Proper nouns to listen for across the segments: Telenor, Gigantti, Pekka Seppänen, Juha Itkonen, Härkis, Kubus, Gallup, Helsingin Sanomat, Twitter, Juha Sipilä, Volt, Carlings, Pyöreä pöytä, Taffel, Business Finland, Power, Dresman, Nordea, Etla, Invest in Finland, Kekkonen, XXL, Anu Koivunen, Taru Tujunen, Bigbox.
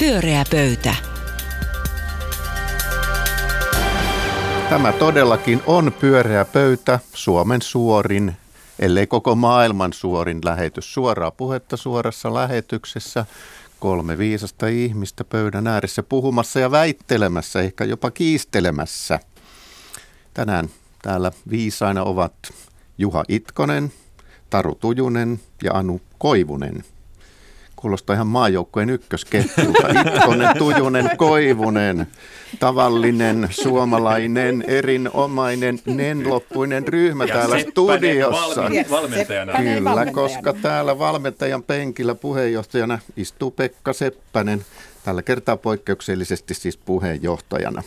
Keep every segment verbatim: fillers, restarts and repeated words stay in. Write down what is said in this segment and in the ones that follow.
Pyöreä pöytä. Tämä todellakin on Pyöreä pöytä, Suomen suorin, ellei koko maailman suorin lähetys. Suoraa puhetta suorassa lähetyksessä. Kolme viisasta ihmistä pöydän ääressä puhumassa ja väittelemässä, ehkä jopa kiistelemässä. Tänään täällä viisaina ovat Juha Itkonen, Taru Tujunen ja Anu Koivunen. Kuulostaa ihan maajoukkojen ykkösketjulta. Itkonen, Tujunen, Koivunen, tavallinen, suomalainen, erinomainen, nenloppuinen ryhmä ja täällä studiossa. Valmi- valmentajana. Kyllä, valmentajana. Koska täällä valmentajan penkillä puheenjohtajana istuu Pekka Seppänen, tällä kertaa poikkeuksellisesti siis puheenjohtajana.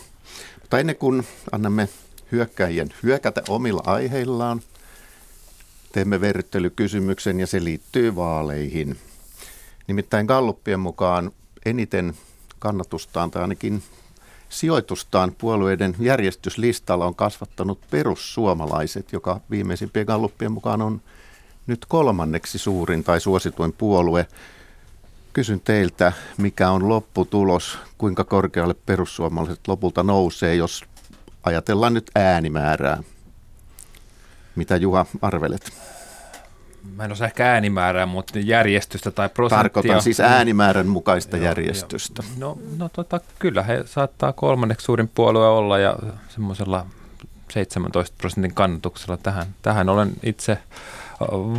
Mutta ennen kuin annamme hyökkäjien hyökätä omilla aiheillaan, teemme verryttelykysymyksen ja se liittyy vaaleihin. Nimittäin Galluppien mukaan eniten kannatustaan tai ainakin sijoitustaan puolueiden järjestyslistalla on kasvattanut perussuomalaiset, joka viimeisimpien Galluppien mukaan on nyt kolmanneksi suurin tai suosituin puolue. Kysyn teiltä, mikä on lopputulos, kuinka korkealle perussuomalaiset lopulta nousee, jos ajatellaan nyt äänimäärää. Mitä Juha arvelet? Mä en osaa ehkä äänimäärää, mutta järjestystä tai prosenttia. Tarkoitan siis äänimäärän mukaista joo, järjestystä. Joo. No, no tota, kyllä he saattaa kolmanneksi suurin puolue olla ja semmoisella seitsemäntoista prosentin kannatuksella tähän. Tähän olen itse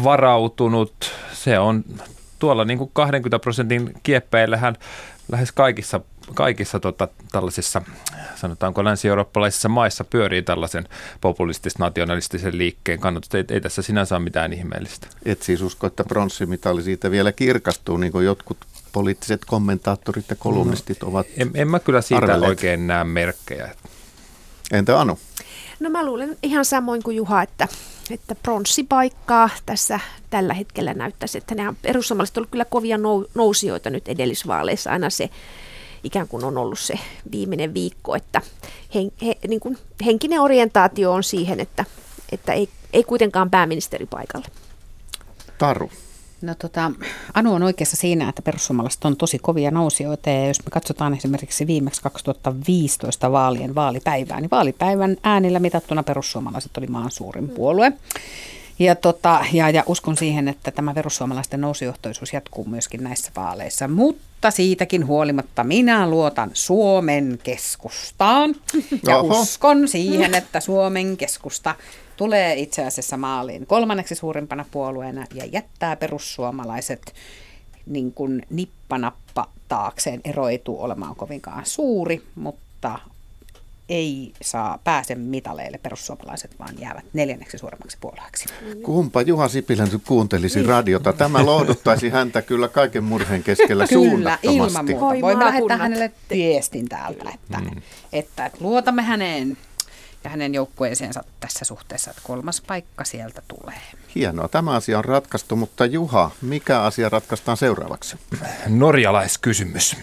varautunut. Se on tuolla niin kuin kaksikymmentä prosentin kieppeillähän lähes kaikissa, kaikissa tota, tällaisissa, sanotaanko länsi-eurooppalaisissa maissa pyörii tällaisen populistis-nationalistisen liikkeen kannatusta. Ei, ei tässä sinänsä ole mitään ihmeellistä. Et siis usko, että pronssimitali siitä vielä kirkastuu, niin kuin jotkut poliittiset kommentaattorit ja kolumnistit no, ovat en, en mä kyllä siitä arvelleet. Oikein näe merkkejä. Entä Anu? No mä luulen ihan samoin kuin Juha, että, että pronssipaikkaa tässä tällä hetkellä näyttäisi, että nämä perussuomalaiset ovat kyllä kovia nousijoita nyt edellisvaaleissa, aina se ikään kuin on ollut se viimeinen viikko, että hen, he, niin kuin henkinen orientaatio on siihen, että, että ei, ei kuitenkaan pääministeri paikalle. Taru. No tota, Anu on oikeassa siinä, että perussuomalaiset on tosi kovia nousijoita ja jos me katsotaan esimerkiksi viimeksi kaksituhattaviisitoista vaalien vaalipäivää, niin vaalipäivän äänillä mitattuna perussuomalaiset oli maan suurin puolue. Ja, tota, ja, ja uskon siihen, että tämä perussuomalaisten nousujohtoisuus jatkuu myöskin näissä vaaleissa, mutta siitäkin huolimatta minä luotan Suomen keskustaan ja Oho. uskon siihen, että Suomen keskusta tulee itse asiassa maaliin kolmanneksi suurimpana puolueena ja jättää perussuomalaiset niin kuin nippanappa taakseen. Ero ei tule olemaan kovinkaan suuri, mutta ei saa pääse mitaleille perussuomalaiset, vaan jäävät neljänneksi suuremmaksi puolueeksi. Kumpa Juha Sipilän kuuntelisi radiota. Tämä lohduttaisi häntä kyllä kaiken murheen keskellä kyllä, suunnattomasti. Kyllä, ilman muuta. Voimme lähettää hänelle viestin täältä, että, mm. että, että luotamme häneen ja hänen joukkueeseensa tässä suhteessa, että kolmas paikka sieltä tulee. Hienoa. Tämä asia on ratkaistu, mutta Juha, mikä asia ratkaistaan seuraavaksi? Norjalaiskysymys.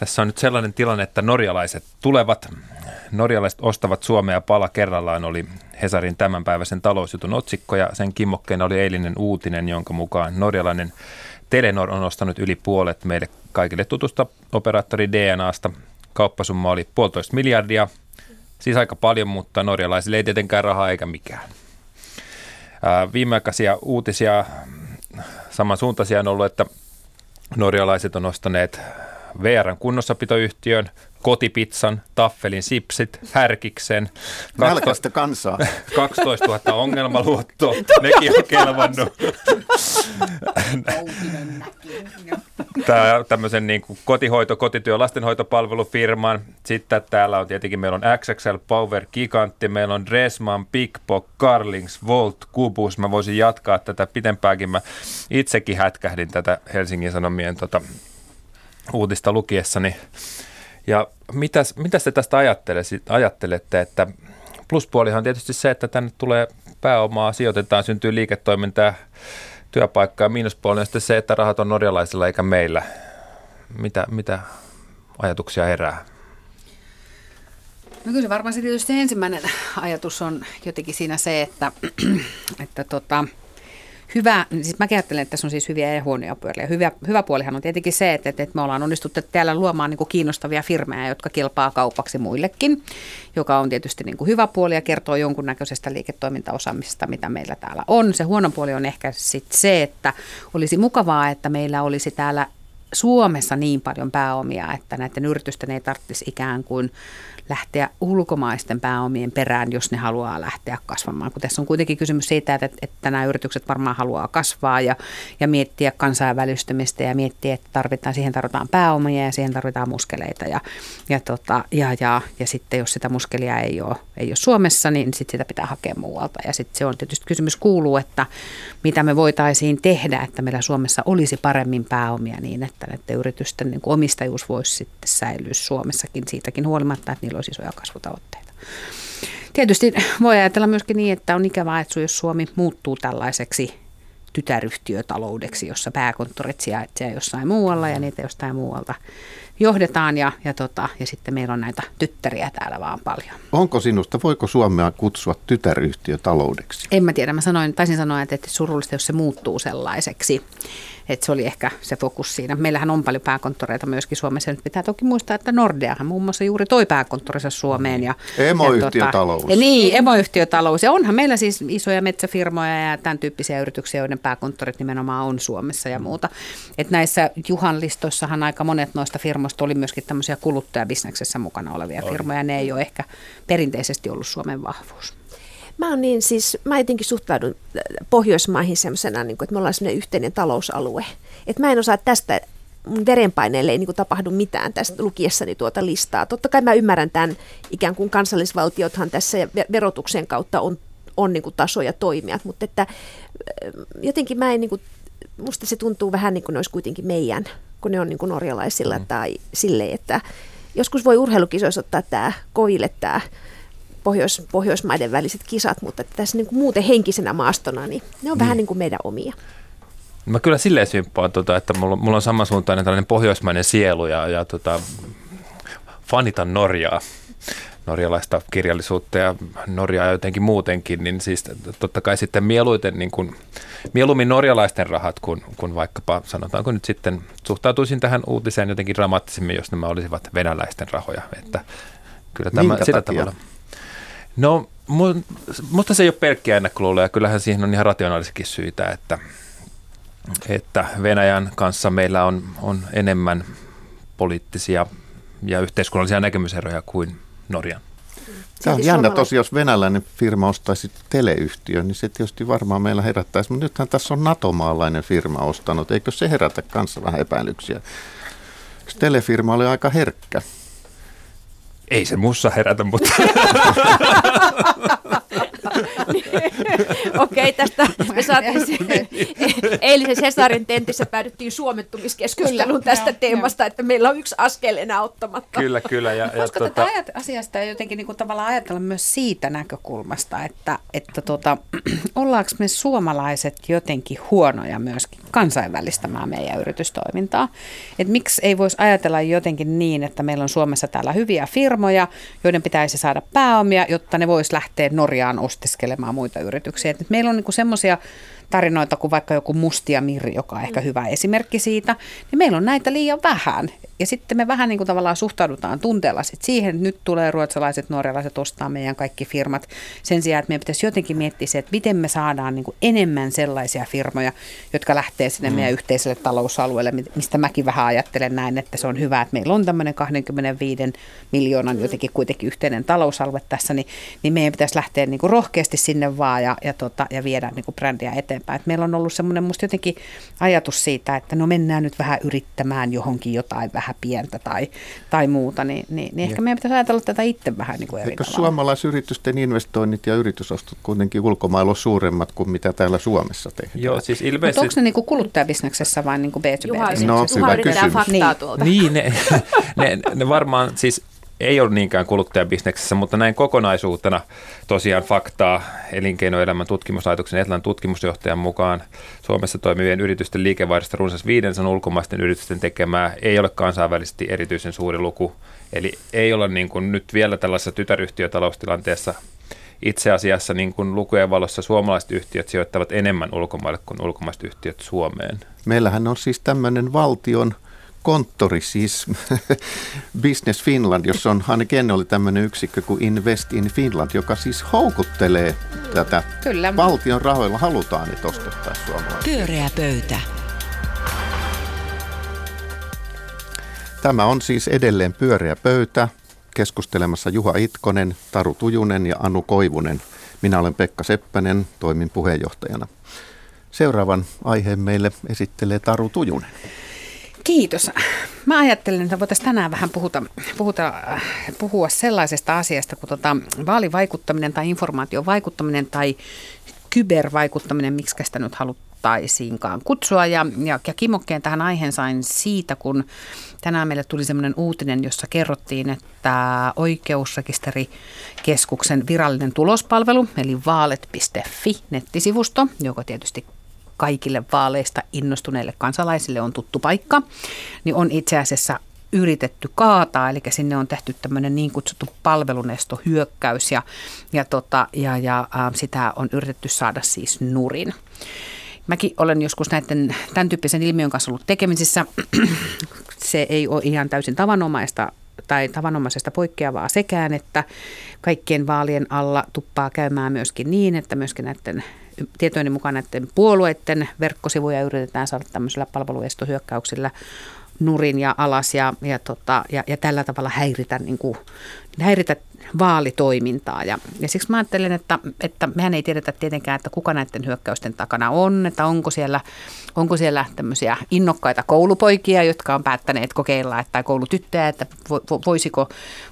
Tässä on nyt sellainen tilanne, että norjalaiset tulevat. Norjalaiset ostavat Suomea pala kerrallaan, oli Hesarin tämänpäiväisen talousjutun otsikko ja sen kimmokkeena oli eilinen uutinen, jonka mukaan norjalainen Telenor on ostanut yli puolet meille kaikille tutusta operaattori D N A:sta. Kauppasumma oli puolitoista miljardia, siis aika paljon, mutta norjalaisille ei tietenkään rahaa eikä mikään. Viimeaikaisia uutisia samansuuntaisia on ollut, että norjalaiset on ostaneet V R:n kunnossapitoyhtiön, Kotipizzan, Taffelin sipsit, Härkiksen. Nälkäistä kansaa. kaksitoista tuhatta ongelmaluottoa. Nekin on kelvannut. Tämä, tämmöisen niin kuin kotihoito, kotityö, lastenhoitopalvelufirman. Sitten täällä on tietenkin, meillä on X X L, Power, Gigantti, meillä on Dresman, Bigbox, Carlings, Volt, Kubus. Mä voisin jatkaa tätä pitempäänkin. Mä itsekin hätkähdin tätä Helsingin Sanomien tota, uutista lukiessani. Ja mitäs, mitäs te tästä ajattelette, että pluspuolihan on tietysti se, että tänne tulee pääomaa, sijoitetaan, syntyy liiketoimintaa, työpaikkaa, miinuspuoli on sitten se, että rahat on norjalaisilla eikä meillä. Mitä, mitä ajatuksia herää? No kyllä varmaan se tietysti ensimmäinen ajatus on jotenkin siinä se, että, että tota, hyvä, siis mä ajattelen, että tässä on siis hyviä ja huonoja pyöriä. Hyvä, hyvä puolihan on tietenkin se, että, että me ollaan onnistuttu täällä luomaan niin kuin kiinnostavia firmejä, jotka kelpaa kaupaksi muillekin, joka on tietysti niin kuin hyvä puoli ja kertoo jonkunnäköisestä liiketoimintaosaamisesta, mitä meillä täällä on. Se huono puoli on ehkä sitten se, että olisi mukavaa, että meillä olisi täällä Suomessa niin paljon pääomia, että näiden yritysten ei tarvitsisi ikään kuin lähteä ulkomaisten pääomien perään, jos ne haluaa lähteä kasvamaan. Kun tässä on kuitenkin kysymys siitä, että, että nämä yritykset varmaan haluaa kasvaa ja, ja miettiä kansainvälistymistä ja miettiä, että tarvitaan, siihen tarvitaan pääomia ja siihen tarvitaan muskeleita. Ja, ja, tota, ja, ja, ja sitten jos sitä muskelia ei ole, ei ole Suomessa, niin sitten sitä pitää hakea muualta. Ja sitten se on tietysti kysymys kuuluu, että mitä me voitaisiin tehdä, että meillä Suomessa olisi paremmin pääomia niin, että näiden yritysten niin kuin omistajuus voisi sitten säilyä Suomessakin siitäkin huolimatta, että niillä olisi isoja kasvutavoitteita. Tietysti voi ajatella myöskin niin, että on ikävää, että jos Suomi muuttuu tällaiseksi tytäryhtiötaloudeksi, jossa pääkonttorit sijaitsee jossain muualla ja niitä jostain muualta johdetaan ja, ja, tota, ja sitten meillä on näitä tyttäriä täällä vaan paljon. Onko sinusta, voiko Suomea kutsua tytäryhtiötaloudeksi? En mä tiedä, mä sanoin, taisin sanoa, että surullista, jos se muuttuu sellaiseksi. Että se oli ehkä se fokus siinä. Meillähän on paljon pääkonttoreita myöskin Suomessa. Nyt pitää toki muistaa, että Nordeahan muun muassa juuri toi pääkonttorinsa Suomeen. Ja, emoyhtiötalous. Ja tuota, ja niin, emoyhtiötalous. Ja onhan meillä siis isoja metsäfirmoja ja tämän tyyppisiä yrityksiä, joiden pääkonttorit nimenomaan on Suomessa ja muuta. Että näissä Juhan listoissahan aika monet noista firmoista oli myöskin tämmöisiä kuluttajabisneksessä mukana olevia on. firmoja. Ne ei ole ehkä perinteisesti ollut Suomen vahvuus. Mä oon niin siis, mä jotenkin suhtaudun Pohjoismaihin semmoisena, niin että me ollaan semmoinen yhteinen talousalue. Että mä en osaa tästä, mun verenpaineelle ei niin kuin tapahdu mitään tästä lukiessani tuota listaa. Totta kai mä ymmärrän tämän, ikään kuin kansallisvaltiothan tässä ja verotuksen kautta on, on niin kuin tasoja toimijat, mutta että jotenkin mä en, niin kuin, musta se tuntuu vähän niin kuin ne olisi kuitenkin meidän, kun ne on niin kuin norjalaisilla mm. tai silleen, että joskus voi urheilukisoissa ottaa tää koville tää, Pohjois- Pohjoismaiden väliset kisat, mutta tässä niin kuin muuten henkisenä maastona, niin ne on mm. vähän niin kuin meidän omia. Mä kyllä silleen symppaan, tuota, että mulla, mulla on samansuuntainen tällainen pohjoismainen sielu ja, ja tuota, fanitan Norjaa, norjalaista kirjallisuutta ja Norjaa jotenkin muutenkin, niin siis totta kai sitten mieluiten niin kuin, mieluummin norjalaisten rahat kuin, kuin vaikkapa, sanotaanko nyt sitten, suhtautuisin tähän uutiseen jotenkin dramaattisemmin, jos nämä olisivat venäläisten rahoja, että kyllä tämä Minkä sillä takia? tavalla... No, mutta se ei ole pelkkiä ennakkoluuloja. Kyllähän siihen on ihan rationaalisikin syitä, että, että Venäjän kanssa meillä on, on enemmän poliittisia ja yhteiskunnallisia näkemyseroja kuin Norjan. Tämä on jännä tosiaan, jos venäläinen firma ostaisi teleyhtiön, niin se tietysti varmaan meillä herättäisi. Mutta nythän tässä on NATO-maalainen firma ostanut. Eikö se herätä kanssa vähän epäilyksiä? Se telefirma oli aika herkkä. Ei se mussa herätä, mutta... Okei, tästä me saatiin eilisen Hesarin tentissä päädyttiin suomettumiskeskusteluun tästä teemasta, että meillä on yksi askel enää ottamatta. Kyllä, kyllä. Ja, ja koska tuota... tätä asiasta jotenkin niin kuin tavallaan ajatella myös siitä näkökulmasta, että, että tuota, ollaanko me suomalaiset jotenkin huonoja myöskin kansainvälistämään meidän yritystoimintaa? Et miksi ei voisi ajatella jotenkin niin, että meillä on Suomessa täällä hyviä firmoja, joiden pitäisi saada pääomia, jotta ne voisi lähteä Norjaan ostiskelemaan muita yrityksiä. Et meillä on niinku semmoisia tarinoita kuin vaikka joku Mustia Mirri, joka on ehkä hyvä esimerkki siitä, niin meillä on näitä liian vähän. Ja sitten me vähän niinku tavallaan suhtaudutaan tunteella sit siihen, että nyt tulee ruotsalaiset, norjalaiset ostaa meidän kaikki firmat. Sen sijaan, että meidän pitäisi jotenkin miettiä se, että miten me saadaan niinku enemmän sellaisia firmoja, jotka lähtee sinne mm. meidän yhteiselle talousalueelle, mistä mäkin vähän ajattelen näin, että se on hyvä, että meillä on tämmöinen kaksikymmentäviisi miljoonan jotenkin kuitenkin yhteinen talousalue tässä, niin, niin meidän pitäisi lähteä niinku rohkeasti sinne vaan ja, ja, tota, ja viedä niinku brändiä eteenpäin. Että meillä on ollut semmoinen musta jotenkin ajatus siitä, että no mennään nyt vähän yrittämään johonkin jotain vähän pientä tai, tai muuta, niin, niin, niin ehkä meidän pitäisi ajatella tätä itse vähän niin kuin eri tavalla. Eikö suomalaisyritysten investoinnit ja yritysostot kuitenkin ulkomailla on suuremmat kuin mitä täällä Suomessa tehdään? Joo, siis ilmeisesti... Onko ne niin kuin kuluttajabisneksessä vai niin kuin B to B? No, hyvä kysymys. Faktaa tuolta. Niin, ne, ne, ne varmaan siis... Ei ole niinkään kuluttajabisneksessä, mutta näin kokonaisuutena tosiaan faktaa elinkeinoelämän tutkimuslaitoksen Etlan tutkimusjohtajan mukaan Suomessa toimivien yritysten liikevaihdosta runsas viidensan ulkomaisten yritysten tekemää ei ole kansainvälisesti erityisen suuri luku. Eli ei ole niin kuin nyt vielä tällaisessa tytäryhtiötaloustilanteessa itse asiassa niin kuin lukujen valossa suomalaiset yhtiöt sijoittavat enemmän ulkomaille kuin ulkomaiset yhtiöt Suomeen. Meillähän on siis tämmöinen valtion konttori, siis Business Finland, jossa on ainakin ennen oli tämmöinen yksikkö kuin Invest in Finland, joka siis houkuttelee tätä. Kyllä. Valtion rahoilla halutaan, että ostettaisiin suomalaisia. Pyöreä pöytä. Tämä on siis edelleen Pyöreä pöytä. Keskustelemassa Juha Itkonen, Taru Tujunen ja Anu Koivunen. Minä olen Pekka Seppänen, toimin puheenjohtajana. Seuraavan aiheen meille esittelee Taru Tujunen. Kiitos. Mä ajattelen, että voitaisiin tänään vähän puhuta, puhuta, puhua sellaisesta asiasta kuin tuota vaalivaikuttaminen tai informaatiovaikuttaminen tai kybervaikuttaminen, miksi sitä nyt haluttaisiinkaan kutsua. Ja, ja, ja kimokkeen tähän aiheen sain siitä, kun tänään meille tuli sellainen uutinen, jossa kerrottiin, että Oikeusrekisterikeskuksen virallinen tulospalvelu, eli vaalet piste fi nettisivusto, joka tietysti kaikille vaaleista innostuneille kansalaisille on tuttu paikka, niin on itse asiassa yritetty kaataa, eli sinne on tehty tämmöinen niin kutsuttu palvelunestohyökkäys ja, ja, tota, ja, ja ä, sitä on yritetty saada siis nurin. Mäkin olen joskus näiden tämän tyyppisen ilmiön kanssa ollut tekemisissä. Se ei ole ihan täysin tavanomaista tai tavanomaisesta poikkeavaa sekään, että kaikkien vaalien alla tuppaa käymään myöskin niin, että myöskin näiden tietojeni mukaan näiden puolueiden verkkosivuja yritetään saada tämmöisillä palveluestohyökkäyksillä nurin ja alas ja, ja, tota, ja, ja tällä tavalla häiritä, niin kuin, häiritä vaalitoimintaa. Ja, ja siksi mä ajattelen, että, että mehän ei tiedetä tietenkään, että kuka näiden hyökkäysten takana on, että onko siellä, onko siellä tämmöisiä innokkaita koulupoikia, jotka on päättäneet kokeilla, tai koulutyttöjä, että vo, vo, voisiko,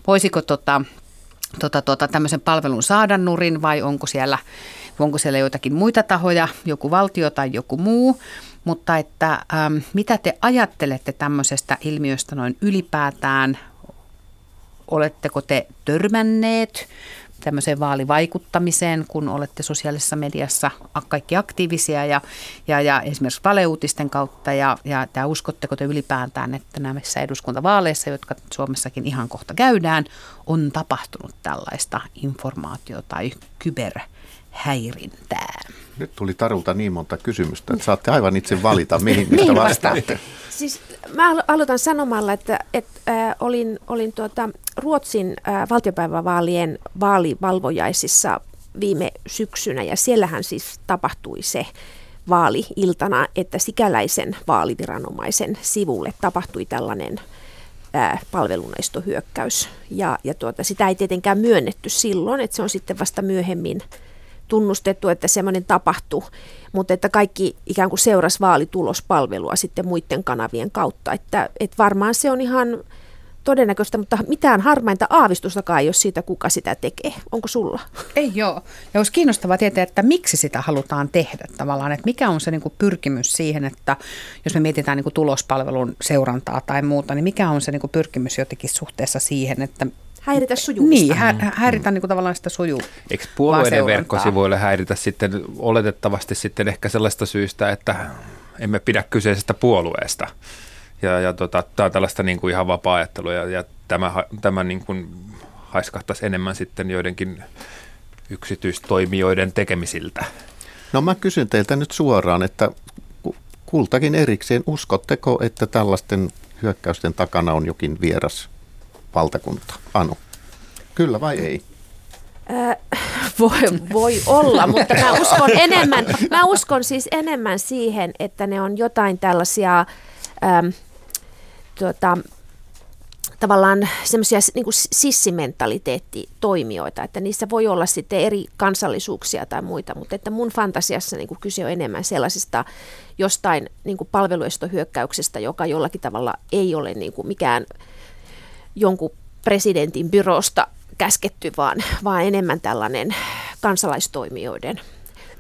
voisiko tota, tota, tota, tämmöisen palvelun saada nurin vai onko siellä, onko siellä joitakin muita tahoja, joku valtio tai joku muu. Mutta että ähm, mitä te ajattelette tämmöisestä ilmiöstä noin ylipäätään? Oletteko te törmänneet tämmöiseen vaalivaikuttamiseen, kun olette sosiaalisessa mediassa kaikki aktiivisia ja, ja, ja esimerkiksi valeuutisten kautta? Ja, ja tämä, uskotteko te ylipäätään, että näissä eduskuntavaaleissa, jotka Suomessakin ihan kohta käydään, on tapahtunut tällaista informaatio- tai kyberhäirintää? Nyt tuli Tarulta niin monta kysymystä, että saatte aivan itse valita, mihin niistä vastaatte. Siis mä aloitan sanomalla, että, että äh, olin, olin tuota Ruotsin äh, valtiopäivävaalien vaalivalvojaisissa viime syksynä, ja siellähän siis tapahtui se vaali-iltana, että sikäläisen vaaliviranomaisen sivulle tapahtui tällainen äh, palveluneistohyökkäys, ja, ja tuota, sitä ei tietenkään myönnetty silloin, että se on sitten vasta myöhemmin tunnustettu, että semmoinen tapahtui, mutta että kaikki ikään kuin seurasi vaalitulospalvelua sitten muiden kanavien kautta, että, että varmaan se on ihan todennäköistä, mutta mitään harmainta aavistustakaan ei ole siitä, kuka sitä tekee. Onko sulla? Ei ole. Ja olisi kiinnostavaa tietää, että miksi sitä halutaan tehdä tavallaan, että mikä on se niin kuin pyrkimys siihen, että jos me mietitään niin kuin tulospalvelun seurantaa tai muuta, niin mikä on se niin kuin pyrkimys jotenkin suhteessa siihen, että häiritä sujumista. Niin, hä- häiritä niin kuin tavallaan sitä sujuu. Eikö puolueiden verkkosivuille häiritä sitten oletettavasti sitten ehkä sellaista syystä, että emme pidä kyseisestä puolueesta? Ja, ja tota, tämä on tällaista niin kuin ihan vapaa-ajattelua ja, ja tämä, tämä niin kuin haiskahtaisi enemmän sitten joidenkin yksityistoimijoiden tekemisiltä. No mä kysyn teiltä nyt suoraan, että kultakin erikseen, uskotteko, että tällaisten hyökkäysten takana on jokin vieras valtakunta? Anu, kyllä vai ei? Äh, voi, voi olla, mutta mä uskon enemmän, mä uskon siis enemmän siihen, että ne on jotain tällaisia ähm, tuota, tavallaan semmoisia niin kuin sissimentaliteettitoimijoita, että niissä voi olla sitten eri kansallisuuksia tai muita, mutta että mun fantasiassa niin kuin kyse on enemmän sellaisista jostain niin kuin palveluestohyökkäyksestä, joka jollakin tavalla ei ole niin kuin mikään jonkun presidentin byrosta käsketty, vaan, vaan enemmän tällainen kansalaistoimijoiden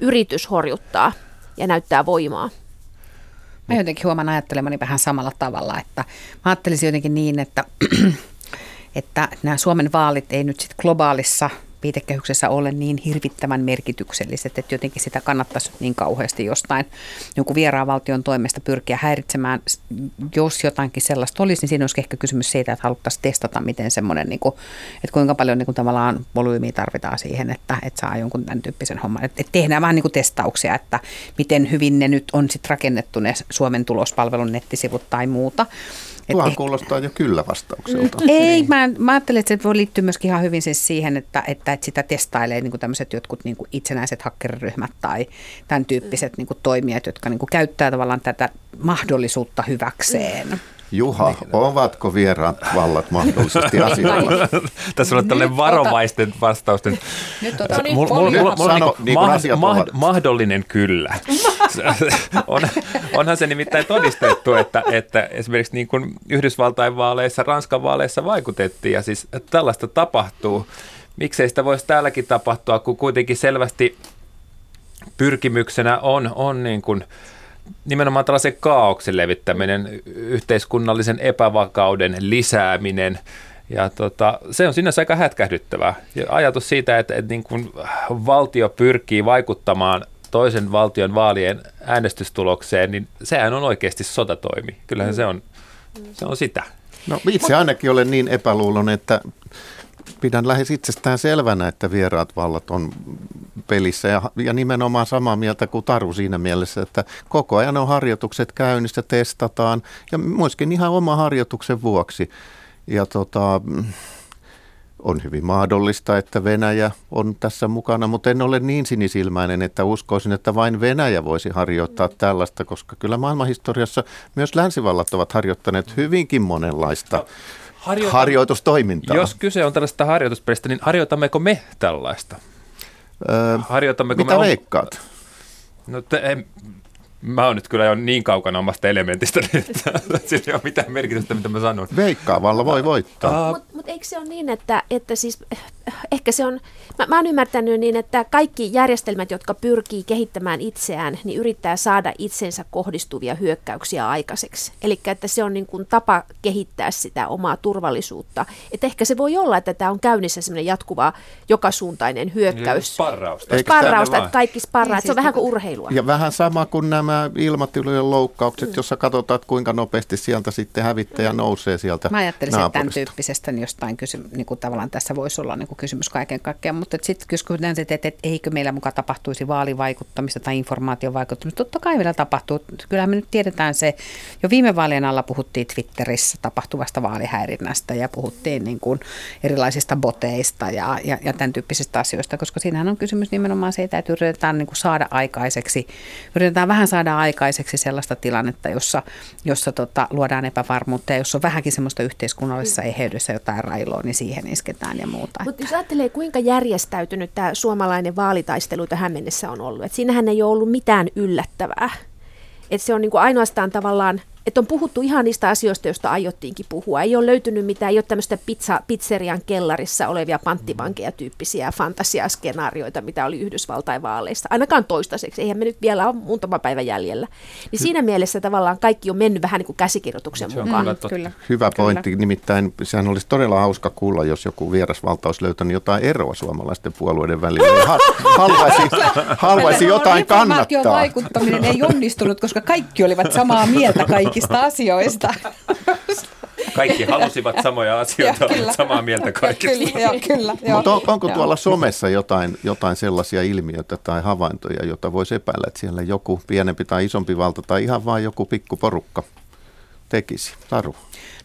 yritys horjuttaa ja näyttää voimaa. Mä jotenkin huomaan ajattelemani vähän samalla tavalla, että mä ajattelisin jotenkin niin, että, että nämä Suomen vaalit ei nyt sit globaalissa viitekehyksessä ole niin hirvittävän merkitykselliset, että jotenkin sitä kannattaisi niin kauheasti jostain jonkun vieraan valtion toimesta pyrkiä häiritsemään. Jos jotainkin sellaista olisi, niin siinä olisi ehkä kysymys siitä, että haluttaisiin testata, miten semmoinen, niin kuin, että kuinka paljon niin kuin, tavallaan volyymiä tarvitaan siihen, että, että saa jonkun tämän tyyppisen homman. Että, että tehdään vähän niin kuin testauksia, että miten hyvin ne nyt on sitten rakennettu ne Suomen tulospalvelun nettisivut tai muuta. Tuohan kuulostaa jo kyllä vastaukselta. Ei, mä, mä ajattelin, että se voi liittyä myöskin ihan hyvin siis siihen, että, että, että sitä testailee niin kuin tämmöiset jotkut niin kuin itsenäiset hakkeriryhmät tai tämän tyyppiset niin kuin toimijat, jotka niin kuin käyttää tavallaan tätä mahdollisuutta hyväkseen. Juha, ovatko vieraat vallat mahdollisesti asioilla? Tässä on tällainen varovaisten vastausten. Nyt otan niin paljon. Mahdollinen kyllä. On, onhan se nimittäin todistettu, että, että esimerkiksi niin kuin Yhdysvaltain vaaleissa, Ranskan vaaleissa vaikutettiin ja siis tällaista tapahtuu. Miksei sitä voisi täälläkin tapahtua, kun kuitenkin selvästi pyrkimyksenä on, on niin kuin nimenomaan tällaisen kaaoksen levittäminen, yhteiskunnallisen epävakauden lisääminen ja tota, se on sinänsä aika hätkähdyttävää. Ja ajatus siitä, että, että niin kuin valtio pyrkii vaikuttamaan toisen valtion vaalien äänestystulokseen, niin sehän on oikeasti sotatoimi. Kyllähän se on, se on sitä. No, itse ainakin olen niin epäluuloinen, että pidän lähes itsestään selvänä, että vieraat vallat on pelissä ja, ja nimenomaan samaa mieltä kuin Taru siinä mielessä, että koko ajan on harjoitukset käynnissä, testataan ja myöskin ihan oma harjoituksen vuoksi. Ja tota, on hyvin mahdollista, että Venäjä on tässä mukana, mutta en ole niin sinisilmäinen, että uskoisin, että vain Venäjä voisi harjoittaa tällaista, koska kyllä maailmanhistoriassa myös länsivallat ovat harjoittaneet hyvinkin monenlaista Harjoita, harjoitustoimintaa. Jos kyse on tällaista harjoituspelistä, niin harjoitammeko me tällaista? Öö, harjoitammeko mitä me veikkaat? On... No, te, en... Mä oon nyt kyllä jo niin kaukana omasta elementistä, että sillä ei ole mitään merkitystä, mitä mä sanon. Veikkaavalla voi voittaa. Mutta mut eikö se ole niin, että, että siis ehkä se on, mä, mä oon ymmärtänyt niin, että kaikki järjestelmät, jotka pyrkii kehittämään itseään, niin yrittää saada itsensä kohdistuvia hyökkäyksiä aikaiseksi. Eli että se on niin kuin tapa kehittää sitä omaa turvallisuutta. Että ehkä se voi olla, että tämä on käynnissä semmoinen jatkuva jokasuuntainen hyökkäys. Sparrausta. Sparrausta, että kaikki sparraa. Niin, se on siis vähän kuin urheilua. Ja vähän sama kuin nämä Nämä ilmatilojen loukkaukset, jossa katsotaan, kuinka nopeasti sieltä sitten hävittäjä nousee sieltä. Mä ajattelin, että tämän tyyppisestä niin jostain kysymys, niin kuin tavallaan tässä voisi olla niin kuin kysymys kaiken kaikkiaan, mutta sitten kysytään, että, että eikö meillä mukaan tapahtuisi vaalivaikuttamista tai informaatiovaikuttamista. Totta kai meillä tapahtuu. Kyllähän me nyt tiedetään se. Jo viime vaalien alla puhuttiin Twitterissä tapahtuvasta vaalihäirinnästä ja puhuttiin niin kuin erilaisista boteista ja, ja, ja tämän tyyppisistä asioista, koska siinähän on kysymys nimenomaan siitä, että yritetään niin kuin saada aikaiseksi, yritetään vähän saadaan aikaiseksi sellaista tilannetta, jossa, jossa tota, luodaan epävarmuutta ja jos on vähänkin semmoista yhteiskunnallisessa eheydessä jotain railoa, niin siihen isketään ja muuta. Mutta jos ajattelee, kuinka järjestäytynyt tämä suomalainen vaalitaistelu tähän mennessä on ollut, että siinähän ei ole ollut mitään yllättävää. Että se on niinku ainoastaan tavallaan, että on puhuttu ihan niistä asioista, joista aiottiinkin puhua. Ei ole löytynyt mitään, ei ole tämmöistä pizza, pizzerian kellarissa olevia panttivankeja tyyppisiä fantasiaskenaarioita, mitä oli Yhdysvaltain vaaleissa. Ainakaan toistaiseksi, eihän me nyt vielä ole muutama päivä jäljellä. Niin siinä mielessä tavallaan kaikki on mennyt vähän niin kuin käsikirjoituksen mukaan. Mm, kyllä. Hyvä pointti, kyllä. Nimittäin sehän olisi todella hauska kuulla, jos joku vierasvalta olisi löytänyt jotain eroa suomalaisten puolueiden välillä. Haluaisi, haluaisi jotain kannattaa. Informaation vaikuttaminen ei onnistunut, koska kaikki olivat samaa mieltä kaikki. Asioista. Kaikki halusivat samoja asioita, olivat samaa mieltä kaikista. Ja, kyllä, kyllä, mutta on, onko tuolla somessa jotain, jotain sellaisia ilmiöitä tai havaintoja, joita voisi epäillä, että siellä joku pienempi tai isompi valta tai ihan vain joku pikkuporukka tekisi? Taru.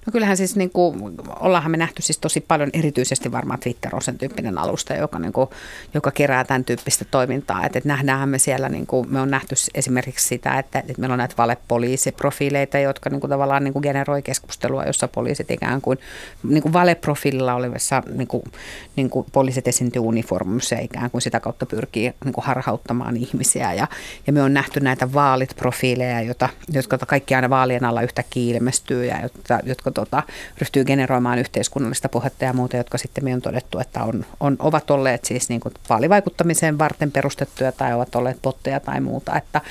No kyllähän siis niin kuin, ollaanhan me nähty siis tosi paljon, erityisesti varmaan Twitter on sen tyyppinen alusta, joka, niin kuin, joka kerää tämän tyyppistä toimintaa. Että et nähdäänhän me siellä, niin kuin, me on nähty esimerkiksi sitä, että et meillä on näitä valepoliisiprofiileita, jotka niin kuin, tavallaan niin kuin generoi keskustelua, jossa poliisit ikään kuin, niin kuin valeprofiililla olevissa niin kuin, niin kuin poliisit esiintyy uniformissa ja ikään kuin sitä kautta pyrkii niin kuin harhauttamaan ihmisiä. Ja, ja me on nähty näitä vaalit-profiileja, jota, jotka kaikki aina vaalien alla yhtäkkiä ilmestyy ja jotka, jotka tota, ryhtyy generoimaan yhteiskunnallista puhetta ja muuta, jotka sitten me on todettu, että on, on, ovat olleet siis niin kuin vaalivaikuttamiseen varten perustettuja tai ovat olleet botteja tai muuta. Että,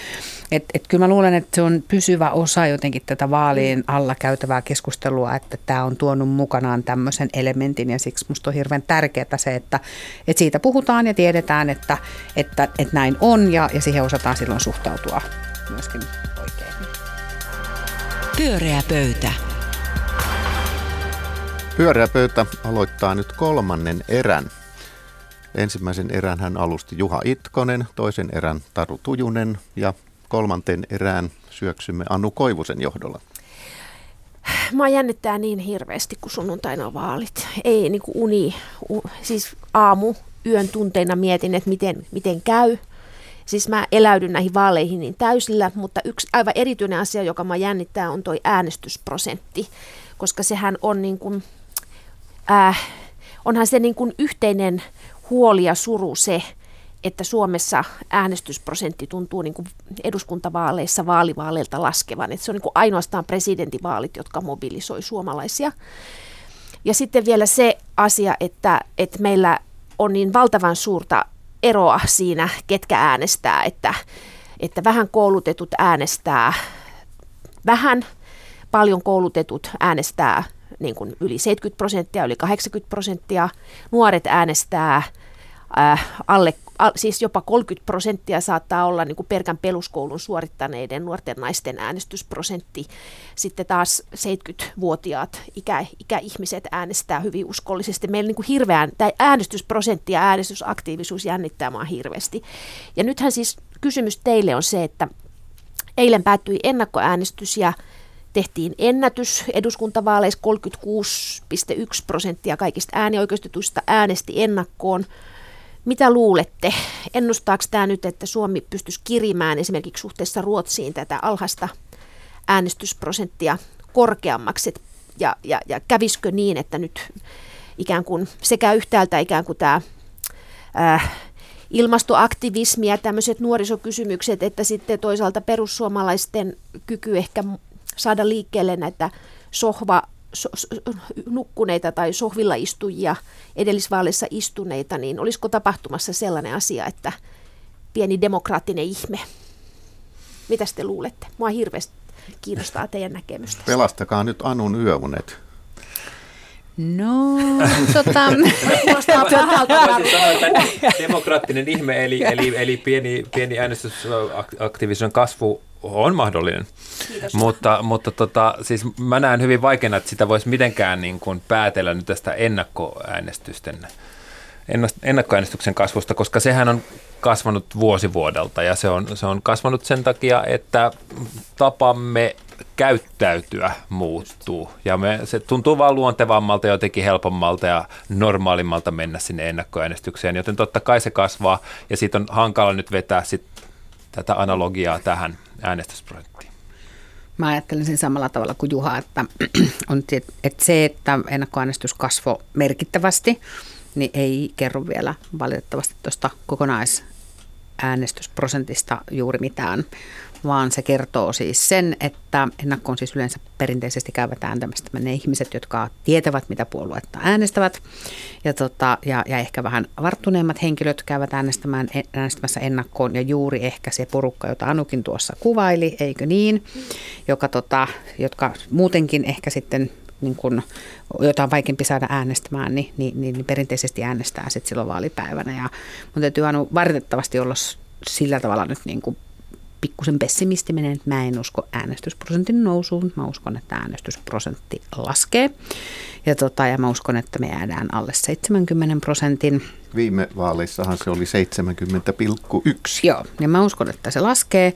et, et kyllä mä luulen, että se on pysyvä osa jotenkin tätä vaalien alla käytävää keskustelua, että tämä on tuonut mukanaan tämmöisen elementin ja siksi musta on hirveän tärkeää se, että, että siitä puhutaan ja tiedetään, että, että, että näin on ja, ja siihen osataan silloin suhtautua myöskin oikein. Pyöreä pöytä. Pyöreä pöytä aloittaa nyt kolmannen erän. Ensimmäisen erän hän alusti Juha Itkonen, toisen erän Taru Tujunen ja kolmanten erään syöksymme Anu Koivusen johdolla. Mä jännittää niin hirveästi, kun sunnuntaina vaalit. Ei niin kuin uni, u, siis aamu, yön tunteina mietin, että miten, miten käy. Siis mä eläydyn näihin vaaleihin niin täysillä, mutta yksi aivan erityinen asia, joka mä jännittää, on toi äänestysprosentti, koska sehän on niin kuin, äh, onhan se niin kuin yhteinen huoli ja suru se, että Suomessa äänestysprosentti tuntuu niin kuin eduskuntavaaleissa vaalivaaleilta laskevan. Että se on niin kuin ainoastaan presidentinvaalit, jotka mobilisoi suomalaisia. Ja sitten vielä se asia, että, että meillä on niin valtavan suurta eroa siinä, ketkä äänestää, että, että vähän koulutetut äänestää vähän, paljon koulutetut äänestää niin kuin yli seitsemänkymmentä prosenttia, yli kahdeksankymmentä prosenttia, nuoret äänestää äh, alle, al, siis jopa kolmekymmentä prosenttia saattaa olla niin kuin Perkän peruskoulun suorittaneiden nuorten naisten äänestysprosentti. Sitten taas seitsemänkymmentävuotiaat ikä, ikäihmiset äänestää hyvin uskollisesti. Meillä niin kuin hirveän, tai äänestysprosentti ja äänestysaktiivisuus jännittää maan hirveästi. Ja nythän siis kysymys teille on se, että eilen päättyi ennakkoäänestys ja tehtiin ennätys eduskuntavaaleissa, kolmekymmentäkuusi pilkku yksi prosenttia kaikista äänioikeustetuista äänesti ennakkoon. Mitä luulette? Ennustaako tämä nyt, että Suomi pystyisi kirimään esimerkiksi suhteessa Ruotsiin tätä alhaista äänestysprosenttia korkeammaksi? Ja, ja, ja kävisikö niin, että nyt ikään kuin sekä yhtäältä ikään kuin tämä Äh, ilmastoaktivismi ja tämmöiset nuorisokysymykset, että sitten toisaalta perussuomalaisten kyky ehkä saada liikkeelle näitä sohva, so, nukkuneita tai sohvilla istujia, edellisvaaleissa istuneita, niin olisiko tapahtumassa sellainen asia, että pieni demokraattinen ihme? Mitä te luulette? Mua hirveästi kiinnostaa teidän näkemystä. Pelastakaa nyt Anun yöunet. No, tota... Demokraattinen ihme, eli, eli, eli pieni, pieni äänestysaktiivisuuden kasvu on mahdollinen, Kiitos. mutta, mutta tota, siis mä näen hyvin vaikeana, että sitä voisi mitenkään niin kuin päätellä nyt tästä ennakkoäänestysten, ennakkoäänestyksen kasvusta, koska sehän on kasvanut vuosi vuodelta ja se on, se on kasvanut sen takia, että tapamme käyttäytyä muuttuu ja me, se tuntuu vaan luontevammalta, jotenkin helpommalta ja normaalimmalta mennä sinne ennakkoäänestykseen, joten totta kai se kasvaa ja siitä on hankala nyt vetää sit tätä analogiaa tähän äänestysprosenttiin. Mä ajattelen sen samalla tavalla kuin Juha, että, on, että se, että ennakkoäänestys kasvoi merkittävästi, niin ei kerro vielä valitettavasti tuosta kokonaisäänestysprosentista juuri mitään, vaan se kertoo siis sen, että ennakkoon siis yleensä perinteisesti käyvätään tämmöistä ne ihmiset, jotka tietävät, mitä puoluetta äänestävät. Ja, tota, ja, ja ehkä vähän varttuneemmat henkilöt käyvät äänestämään, äänestämässä ennakkoon ja juuri ehkä se porukka, jota Anukin tuossa kuvaili, eikö niin, joka, tota, jotka muutenkin ehkä sitten niin kun, jota on vaikeampi saada äänestämään, niin, niin, niin, niin perinteisesti äänestää sitten silloin vaalipäivänä. Ja mun täytyy Anu vartettavasti olla sillä tavalla nyt niin kuin pikkusen pessimistinen, että mä en usko äänestysprosentin nousuun. Mä uskon, että äänestysprosentti laskee. Ja, tota, ja mä uskon, että me jäädään alle seitsemänkymmenen prosentin. Viime vaaleissahan se oli seitsemänkymmentä pilkku yksi. Joo, ja mä uskon, että se laskee,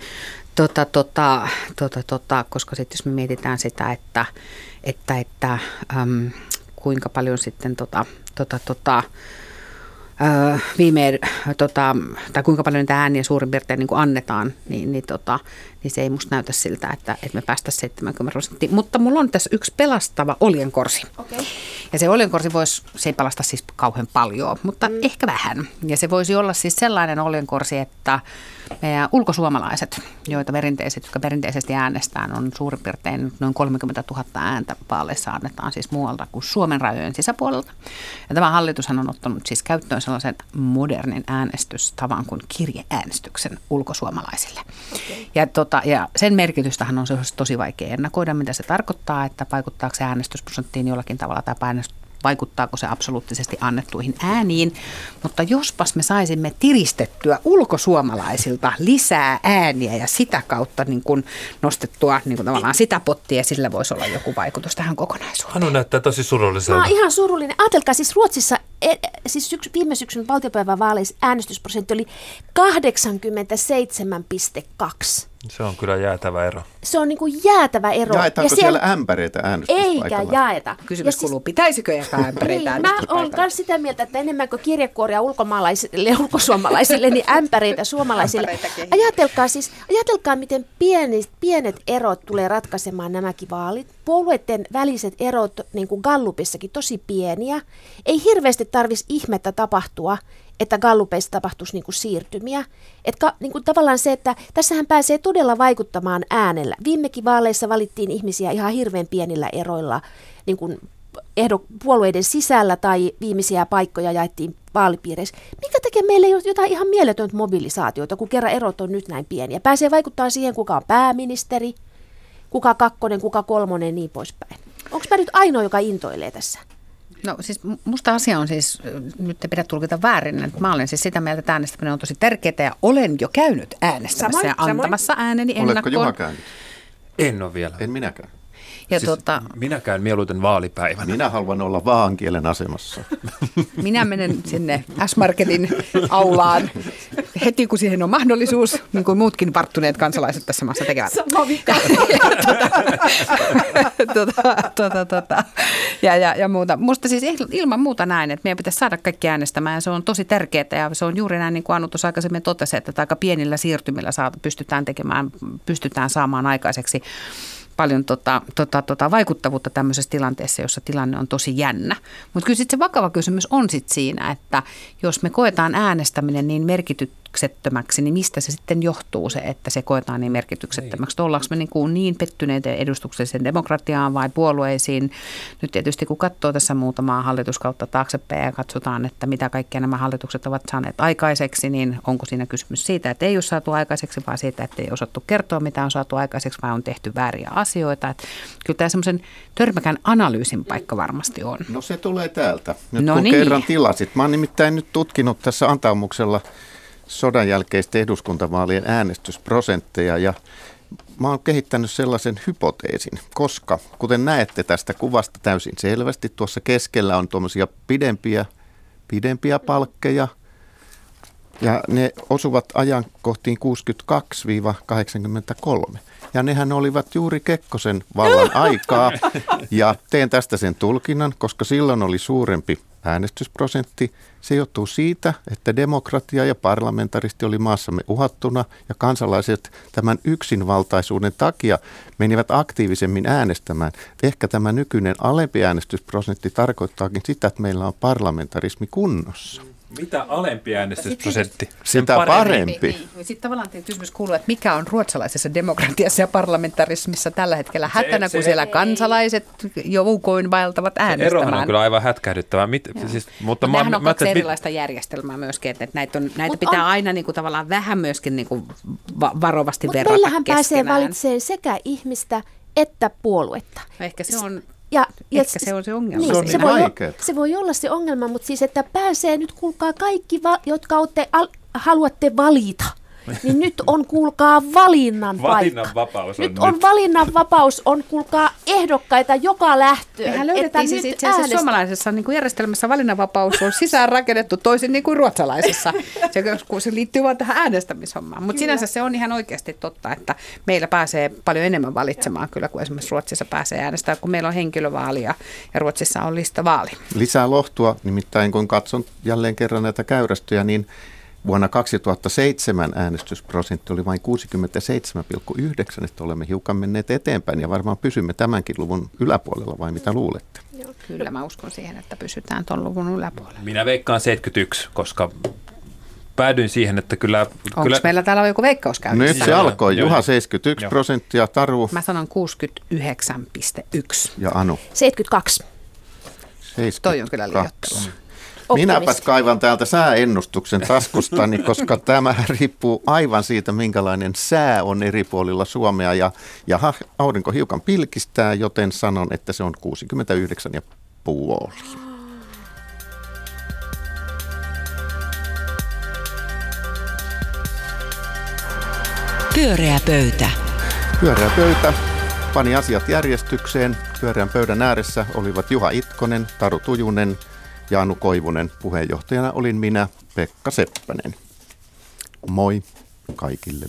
tota, tota, tota, tota, koska sitten jos me mietitään sitä, että, että, että äm, kuinka paljon sitten tota, tota, tota, Öö, viime, tota, tai kuinka paljon niitä ääniä suurin piirtein niin kuin annetaan, niin, niin, tota, niin se ei musta näytä siltä, että, että me päästäisiin seitsemänkymmentä prosenttia. Mutta mulla on tässä yksi pelastava oljenkorsi. Okay. Ja se oljenkorsi voisi, se ei palasta siis kauhean paljon, mutta mm. ehkä vähän. Ja se voisi olla siis sellainen oljenkorsi, että meidän ulkosuomalaiset, joita perinteiset, jotka perinteisesti äänestään, on suurin piirtein noin kolmekymmentätuhatta ääntä vaaleissa annetaan siis muualta kuin Suomen rajojen sisäpuolelta. Ja tämä hallitushan on ottanut siis käyttöön sellaisen modernin äänestystavan kuin kirjeäänestyksen ulkosuomalaisille. Okay. Ja, tota, ja sen merkitystähän on se tosi vaikea ennakoida, mitä se tarkoittaa, että vaikuttaako se äänestysprosenttiin jollakin tavalla tai painostukseen. Vaikuttaako se absoluuttisesti annettuihin ääniin, mutta jospas me saisimme tiristettyä ulkosuomalaisilta lisää ääniä ja sitä kautta niin kun nostettua niin kun tavallaan sitä pottia, sillä voisi olla joku vaikutus tähän kokonaisuuteen. Anu näyttää tosi surulliselta. Mä oon ihan surullinen. Ajatelkaa, siis Ruotsissa siis syks, viime syksyn valtiopäivävaaleissa äänestysprosentti oli kahdeksankymmentäseitsemän pilkku kaksi. Se on kyllä jäätävä ero. Se on niin kuin jäätävä ero. Jaetaanko ja siellä, siellä ämpäreitä äänestyspaikalla? Eikä jaeta. Kysymys ja kuuluu, siis, pitäisikö jakaa ämpäreitä äänestyspaikalla? Mä olen myös sitä mieltä, että enemmän kuin kirjekuoria ulkomaalaisille ja ulkosuomalaisille, niin ämpäreitä suomalaisille. Ajatelkaa siis, ajatelkaa miten pienet, pienet erot tulee ratkaisemaan nämäkin vaalit. Puolueiden väliset erot, niin kuin Gallupissakin, tosi pieniä. Ei hirveästi tarvitsisi ihmettä tapahtua, että gallupeissa tapahtuisi niin kuin siirtymiä. Että niin kuin tavallaan se, että tässähän pääsee todella vaikuttamaan äänellä. Viimekin vaaleissa valittiin ihmisiä ihan hirveän pienillä eroilla niin kuin puolueiden sisällä tai viimeisiä paikkoja jaettiin vaalipiireissä. Mikä tekee meille jotain ihan mieletöntä mobilisaatiota, kun kerran erot on nyt näin pieniä. Pääsee vaikuttamaan siihen, kuka on pääministeri, kuka kakkonen, kuka kolmonen, niin poispäin. Onko mä nyt ainoa, joka intoilee tässä? No siis musta asia on siis, nyt ei pidä tulkita väärin, että mä olen siis sitä mieltä, että äänestäminen on tosi tärkeää ja olen jo käynyt äänestämässä samoin, ja antamassa samoin. Ääneni ennakkoon. Oletko Juha käynyt? En ole vielä. En minäkään. Ja siis tuota, minäkään mieluiten vaalipäivänä. Minä haluan olla vaankielen asemassa. Minä menen sinne S-Marketin aulaan heti, kun siihen on mahdollisuus, niin kuin muutkin varttuneet kansalaiset tässä maassa tekevät. Sama vika. tuota, tuota, tuota, ja, ja, ja muuta. Musta siis ilman muuta näin, että meidän pitäisi saada kaikki äänestämään ja se on tosi tärkeää ja se on juuri näin, niin kuin Anu tuossa aikaisemmin totesi, että aika pienillä siirtymillä saata, pystytään tekemään, pystytään saamaan aikaiseksi paljon tota, tota, tota vaikuttavuutta tämmöisessä tilanteessa, jossa tilanne on tosi jännä. Mutta kyllä sitten se vakava kysymys on sitten siinä, että jos me koetaan äänestäminen niin merkityksettömäksi, niin mistä se sitten johtuu se, että se koetaan niin merkityksettömäksi? Ollaanko me niin, kuin niin pettyneitä edustukselliseen demokratiaan vai puolueisiin? Nyt tietysti kun katsoo tässä muutamaa hallituskautta taaksepäin ja katsotaan, että mitä kaikkea nämä hallitukset ovat saaneet aikaiseksi, niin onko siinä kysymys siitä, että ei ole saatu aikaiseksi, vaan siitä, että ei osattu kertoa, mitä on saatu aikaiseksi, vai on tehty vääriä asioita. Asioita. Että kyllä tämä semmoisen törmäkän analyysin paikka varmasti on. No se tulee täältä. Nyt no kun niin. Kerran tilasit. Mä oon nimittäin nyt tutkinut tässä antaumuksella sodan jälkeisten eduskuntavaalien äänestysprosentteja ja mä oon kehittänyt sellaisen hypoteesin, koska kuten näette tästä kuvasta täysin selvästi, tuossa keskellä on tuommoisia pidempiä, pidempiä palkkeja ja ne osuvat ajankohtiin kuusikymmentäkaksi kahdeksankymmentäkolme. Ja nehän olivat juuri Kekkosen vallan aikaa ja teen tästä sen tulkinnan, koska silloin oli suurempi äänestysprosentti. Se johtuu siitä, että demokratia ja parlamentaristi oli maassamme uhattuna ja kansalaiset tämän yksinvaltaisuuden takia menivät aktiivisemmin äänestämään. Ehkä tämä nykyinen alempi äänestysprosentti tarkoittaakin sitä, että meillä on parlamentarismi kunnossa. Mitä alempi äänestysprosentti? Sitä parempi. parempi. Sitten tavallaan teidän kysymys kuuluu, että mikä on ruotsalaisessa demokratiassa ja parlamentarismissa tällä hetkellä hätänä, se, se, kun siellä kansalaiset joukoin vaeltavat äänestämään. Erohan on kyllä aivan hätkähdyttävää. Mit, siis, mutta Nämähän mä, on mä, kaksi mä, erilaista mit... järjestelmää myöskin, että näitä, on, näitä pitää on... aina niin kuin, tavallaan vähän myöskin niin kuin, va- varovasti mut verrata keskenään. Meillähän pääsee valitsemaan sekä ihmistä että puoluetta. No ehkä se on... Ja, ja Ehkä se on se ongelma. Niin, se, on se, voi olla, se voi olla se ongelma, mutta siis, että pääsee nyt, kuulkaa kaikki, va- jotka olette, al- haluatte valita, niin nyt on, kuulkaa, valinnan paikka. Valinnanvapaus on nyt. On nyt. Valinnanvapaus on, kuulkaa, ehdokkaita joka lähtöön. Mehän löydettiin siis itse asiassa suomalaisessa niin kuin järjestelmässä valinnanvapaus on sisään rakennettu toisin niin kuin ruotsalaisessa, se, kun se liittyy vaan tähän äänestämishommaan. Mutta sinänsä se on ihan oikeasti totta, että meillä pääsee paljon enemmän valitsemaan kyllä, kun esimerkiksi Ruotsissa pääsee äänestämään, kun meillä on henkilövaali ja Ruotsissa on listavaali. Lisää lohtua, nimittäin kun katson jälleen kerran näitä käyrästöjä, niin Vuonna kaksituhattaseitsemän äänestysprosentti oli vain kuusikymmentäseitsemän pilkku yhdeksän, että olemme hiukan menneet eteenpäin ja varmaan pysymme tämänkin luvun yläpuolella, vai mitä luulette? Joo, kyllä mä uskon siihen, että pysytään tuon luvun yläpuolella. Minä veikkaan seitsemänkymmentäyksi, koska päädyin siihen, että kyllä... Onko kyllä... meillä täällä on joku veikkaus käynyt? Nyt se alkoi. Juha seitsemänkymmentäyksi prosenttia, Taru... Mä sanon kuusikymmentäyhdeksän pilkku yksi. Ja Anu? seitsemänkymmentäkaksi. seitsemänkymmentäkaksi. Toi on kyllä liioittelua. Minäpäs kaivan täältä sääennustuksen taskustani, koska tämä riippuu aivan siitä, minkälainen sää on eri puolilla Suomea. Ja, ja aurinko hiukan pilkistää, joten sanon, että se on kuusikymmentäyhdeksän pilkku viisi. Pyöreä pöytä. Pyöreä pöytä pani asiat järjestykseen. Pyöreän pöydän ääressä olivat Juha Itkonen, Taru Tujunen ja Anu Koivunen. Puheenjohtajana olin minä, Pekka Seppänen. Moi kaikille.